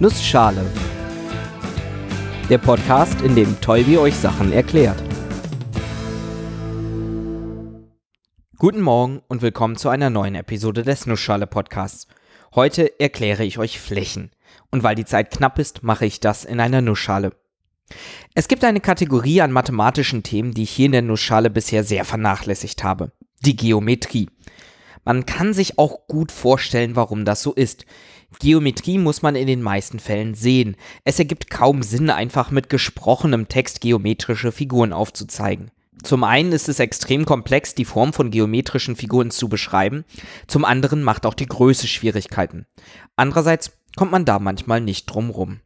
Nussschale, der Podcast, in dem Toiwi euch Sachen erklärt. Guten Morgen und willkommen zu einer neuen Episode des Nussschale-Podcasts. Heute erkläre ich euch Flächen. Und weil die Zeit knapp ist, mache ich das in einer Nussschale. Es gibt eine Kategorie an mathematischen Themen, die ich hier in der Nussschale bisher sehr vernachlässigt habe. Die Geometrie. Man kann sich auch gut vorstellen, warum das so ist. Geometrie muss man in den meisten Fällen sehen. Es ergibt kaum Sinn, einfach mit gesprochenem Text geometrische Figuren aufzuzeigen. Zum einen ist es extrem komplex, die Form von geometrischen Figuren zu beschreiben. Zum anderen macht auch die Größe Schwierigkeiten. Andererseits kommt man da manchmal nicht drum rum.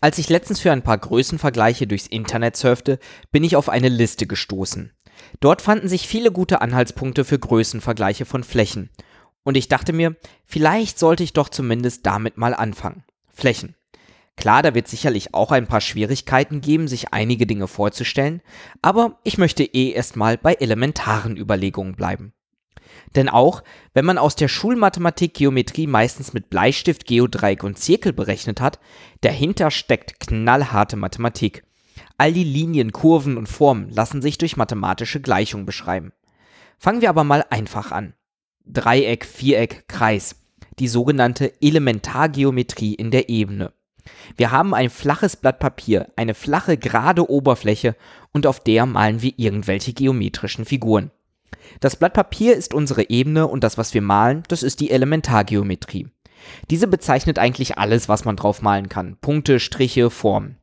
Als ich letztens für ein paar Größenvergleiche durchs Internet surfte, bin ich auf eine Liste gestoßen. Dort fanden sich viele gute Anhaltspunkte für Größenvergleiche von Flächen. Und ich dachte mir, vielleicht sollte ich doch zumindest damit mal anfangen. Flächen. Klar, da wird sicherlich auch ein paar Schwierigkeiten geben, sich einige Dinge vorzustellen, aber ich möchte erstmal bei elementaren Überlegungen bleiben. Denn auch, wenn man aus der Schulmathematik Geometrie meistens mit Bleistift, Geodreieck und Zirkel berechnet hat, dahinter steckt knallharte Mathematik. All die Linien, Kurven und Formen lassen sich durch mathematische Gleichungen beschreiben. Fangen wir aber mal einfach an. Dreieck, Viereck, Kreis, die sogenannte Elementargeometrie in der Ebene. Wir haben ein flaches Blatt Papier, eine flache, gerade Oberfläche und auf der malen wir irgendwelche geometrischen Figuren. Das Blatt Papier ist unsere Ebene und das, was wir malen, das ist die Elementargeometrie. Diese bezeichnet eigentlich alles, was man drauf malen kann. Punkte, Striche, Formen.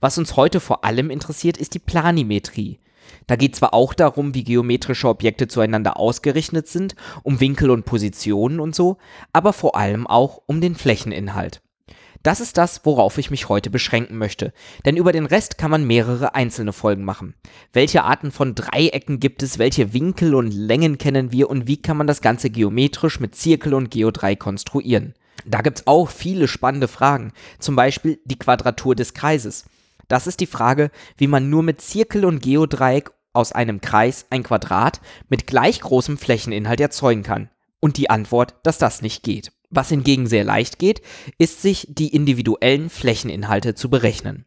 Was uns heute vor allem interessiert, ist die Planimetrie. Da geht zwar auch darum, wie geometrische Objekte zueinander ausgerichtet sind, um Winkel und Positionen und so, aber vor allem auch um den Flächeninhalt. Das ist das, worauf ich mich heute beschränken möchte, denn über den Rest kann man mehrere einzelne Folgen machen. Welche Arten von Dreiecken gibt es, welche Winkel und Längen kennen wir und wie kann man das Ganze geometrisch mit Zirkel und Geodreieck konstruieren? Da gibt's auch viele spannende Fragen, zum Beispiel die Quadratur des Kreises. Das ist die Frage, wie man nur mit Zirkel und Geodreieck aus einem Kreis ein Quadrat mit gleich großem Flächeninhalt erzeugen kann. Und die Antwort, dass das nicht geht. Was hingegen sehr leicht geht, ist, sich die individuellen Flächeninhalte zu berechnen.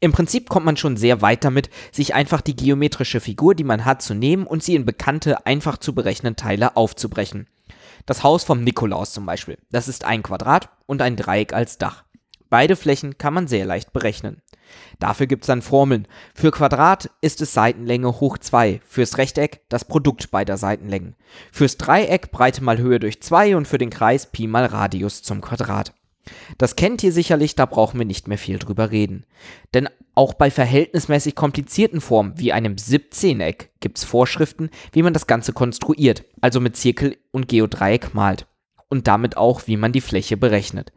Im Prinzip kommt man schon sehr weit damit, sich einfach die geometrische Figur, die man hat, zu nehmen und sie in bekannte, einfach zu berechnende Teile aufzubrechen. Das Haus vom Nikolaus zum Beispiel. Das ist ein Quadrat und ein Dreieck als Dach. Beide Flächen kann man sehr leicht berechnen. Dafür gibt es dann Formeln. Für Quadrat ist es Seitenlänge hoch 2, fürs Rechteck das Produkt beider Seitenlängen, fürs Dreieck Breite mal Höhe durch 2 und für den Kreis Pi mal Radius zum Quadrat. Das kennt ihr sicherlich, da brauchen wir nicht mehr viel drüber reden. Denn auch bei verhältnismäßig komplizierten Formen wie einem 17-Eck gibt es Vorschriften, wie man das Ganze konstruiert, also mit Zirkel und Geodreieck malt und damit auch, wie man die Fläche berechnet.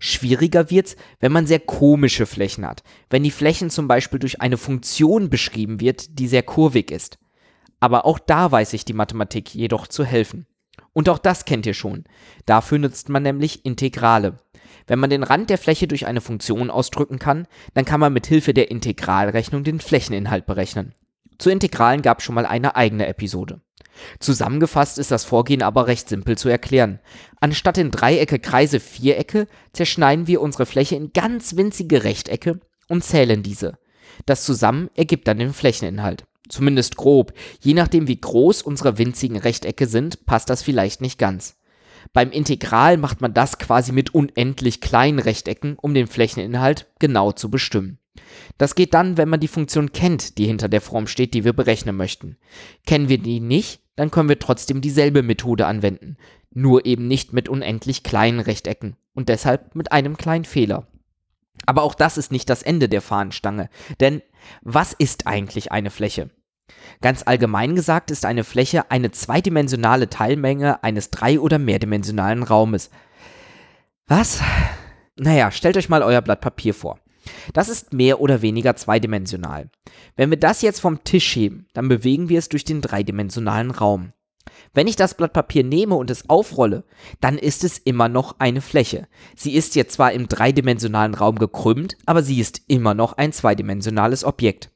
Schwieriger wird's, wenn man sehr komische Flächen hat, wenn die Flächen zum Beispiel durch eine Funktion beschrieben wird, die sehr kurvig ist. Aber auch da weiß sich die Mathematik jedoch zu helfen. Und auch das kennt ihr schon. Dafür nutzt man nämlich Integrale. Wenn man den Rand der Fläche durch eine Funktion ausdrücken kann, dann kann man mit Hilfe der Integralrechnung den Flächeninhalt berechnen. Zu Integralen gab es schon mal eine eigene Episode. Zusammengefasst ist das Vorgehen aber recht simpel zu erklären. Anstatt in Dreiecke, Kreise, Vierecke zerschneiden wir unsere Fläche in ganz winzige Rechtecke und zählen diese. Das zusammen ergibt dann den Flächeninhalt. Zumindest grob. Je nachdem, wie groß unsere winzigen Rechtecke sind, passt das vielleicht nicht ganz. Beim Integral macht man das quasi mit unendlich kleinen Rechtecken, um den Flächeninhalt genau zu bestimmen. Das geht dann, wenn man die Funktion kennt, die hinter der Form steht, die wir berechnen möchten. Kennen wir die nicht, dann können wir trotzdem dieselbe Methode anwenden, nur eben nicht mit unendlich kleinen Rechtecken und deshalb mit einem kleinen Fehler. Aber auch das ist nicht das Ende der Fahnenstange, denn was ist eigentlich eine Fläche? Ganz allgemein gesagt ist eine Fläche eine zweidimensionale Teilmenge eines drei- oder mehrdimensionalen Raumes. Was? Naja, stellt euch mal euer Blatt Papier vor. Das ist mehr oder weniger zweidimensional. Wenn wir das jetzt vom Tisch heben, dann bewegen wir es durch den dreidimensionalen Raum. Wenn ich das Blatt Papier nehme und es aufrolle, dann ist es immer noch eine Fläche. Sie ist jetzt zwar im dreidimensionalen Raum gekrümmt, aber sie ist immer noch ein zweidimensionales Objekt.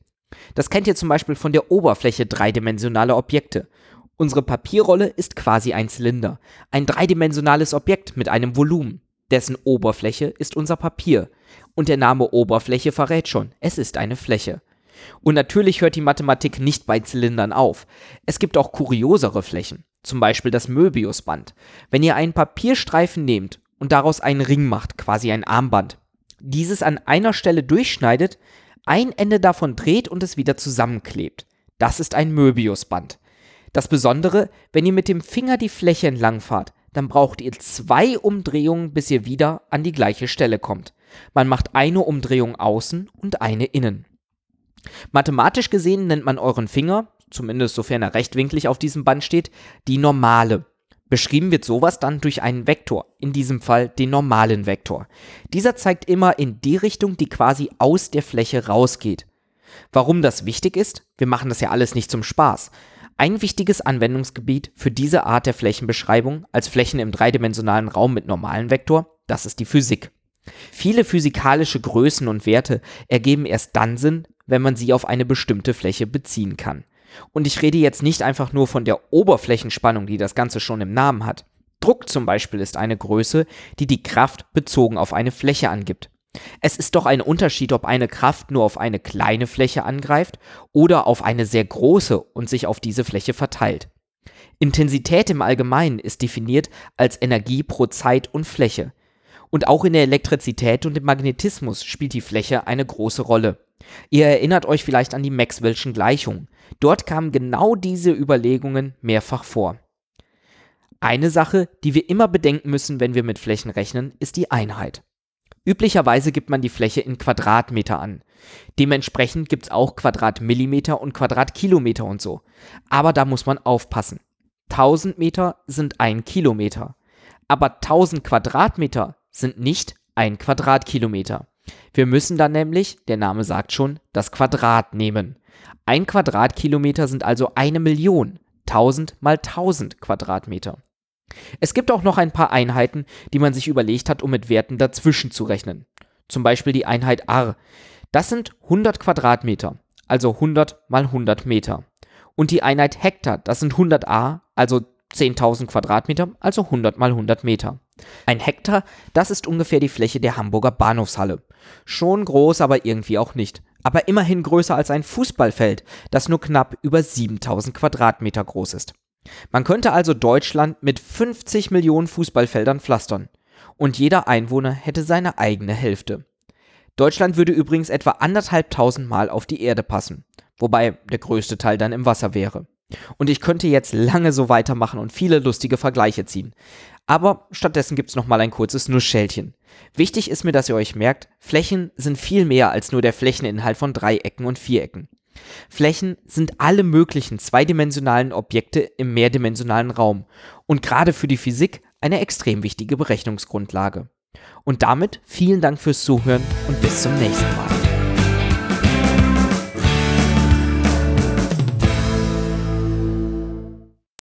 Das kennt ihr zum Beispiel von der Oberfläche dreidimensionaler Objekte. Unsere Papierrolle ist quasi ein Zylinder, ein dreidimensionales Objekt mit einem Volumen. Dessen Oberfläche ist unser Papier. Und der Name Oberfläche verrät schon, es ist eine Fläche. Und natürlich hört die Mathematik nicht bei Zylindern auf. Es gibt auch kuriosere Flächen, zum Beispiel das Möbiusband. Wenn ihr einen Papierstreifen nehmt und daraus einen Ring macht, quasi ein Armband, dieses an einer Stelle durchschneidet, ein Ende davon dreht und es wieder zusammenklebt. Das ist ein Möbiusband. Das Besondere, wenn ihr mit dem Finger die Fläche entlangfahrt, dann braucht ihr 2 Umdrehungen, bis ihr wieder an die gleiche Stelle kommt. Man macht eine Umdrehung außen und eine innen. Mathematisch gesehen nennt man euren Finger, zumindest sofern er rechtwinklig auf diesem Band steht, die Normale. Beschrieben wird sowas dann durch einen Vektor, in diesem Fall den normalen Vektor. Dieser zeigt immer in die Richtung, die quasi aus der Fläche rausgeht. Warum das wichtig ist? Wir machen das ja alles nicht zum Spaß. Ein wichtiges Anwendungsgebiet für diese Art der Flächenbeschreibung als Flächen im dreidimensionalen Raum mit normalem Vektor, das ist die Physik. Viele physikalische Größen und Werte ergeben erst dann Sinn, wenn man sie auf eine bestimmte Fläche beziehen kann. Und ich rede jetzt nicht einfach nur von der Oberflächenspannung, die das Ganze schon im Namen hat. Druck zum Beispiel ist eine Größe, die die Kraft bezogen auf eine Fläche angibt. Es ist doch ein Unterschied, ob eine Kraft nur auf eine kleine Fläche angreift oder auf eine sehr große und sich auf diese Fläche verteilt. Intensität im Allgemeinen ist definiert als Energie pro Zeit und Fläche. Und auch in der Elektrizität und im Magnetismus spielt die Fläche eine große Rolle. Ihr erinnert euch vielleicht an die Maxwell'schen Gleichungen. Dort kamen genau diese Überlegungen mehrfach vor. Eine Sache, die wir immer bedenken müssen, wenn wir mit Flächen rechnen, ist die Einheit. Üblicherweise gibt man die Fläche in Quadratmeter an. Dementsprechend gibt es auch Quadratmillimeter und Quadratkilometer und so. Aber da muss man aufpassen. 1000 Meter sind 1 Kilometer. Aber 1000 Quadratmeter sind nicht 1 Quadratkilometer. Wir müssen dann nämlich, der Name sagt schon, das Quadrat nehmen. 1 Quadratkilometer sind also 1 Million, 1000 mal 1000 Quadratmeter. Es gibt auch noch ein paar Einheiten, die man sich überlegt hat, um mit Werten dazwischen zu rechnen. Zum Beispiel die Einheit R. Das sind 100 Quadratmeter, also 100 mal 100 Meter. Und die Einheit Hektar, das sind 100 A, also 10.000 Quadratmeter, also 100 mal 100 Meter. Ein Hektar, das ist ungefähr die Fläche der Hamburger Bahnhofshalle. Schon groß, aber irgendwie auch nicht. Aber immerhin größer als ein Fußballfeld, das nur knapp über 7.000 Quadratmeter groß ist. Man könnte also Deutschland mit 50 Millionen Fußballfeldern pflastern. Und jeder Einwohner hätte seine eigene Hälfte. Deutschland würde übrigens etwa 1.500 Mal auf die Erde passen. Wobei der größte Teil dann im Wasser wäre. Und ich könnte jetzt lange so weitermachen und viele lustige Vergleiche ziehen. Aber stattdessen gibt es nochmal ein kurzes Nussschälchen. Wichtig ist mir, dass ihr euch merkt, Flächen sind viel mehr als nur der Flächeninhalt von Dreiecken und Vierecken. Flächen sind alle möglichen zweidimensionalen Objekte im mehrdimensionalen Raum und gerade für die Physik eine extrem wichtige Berechnungsgrundlage. Und damit vielen Dank fürs Zuhören und bis zum nächsten Mal.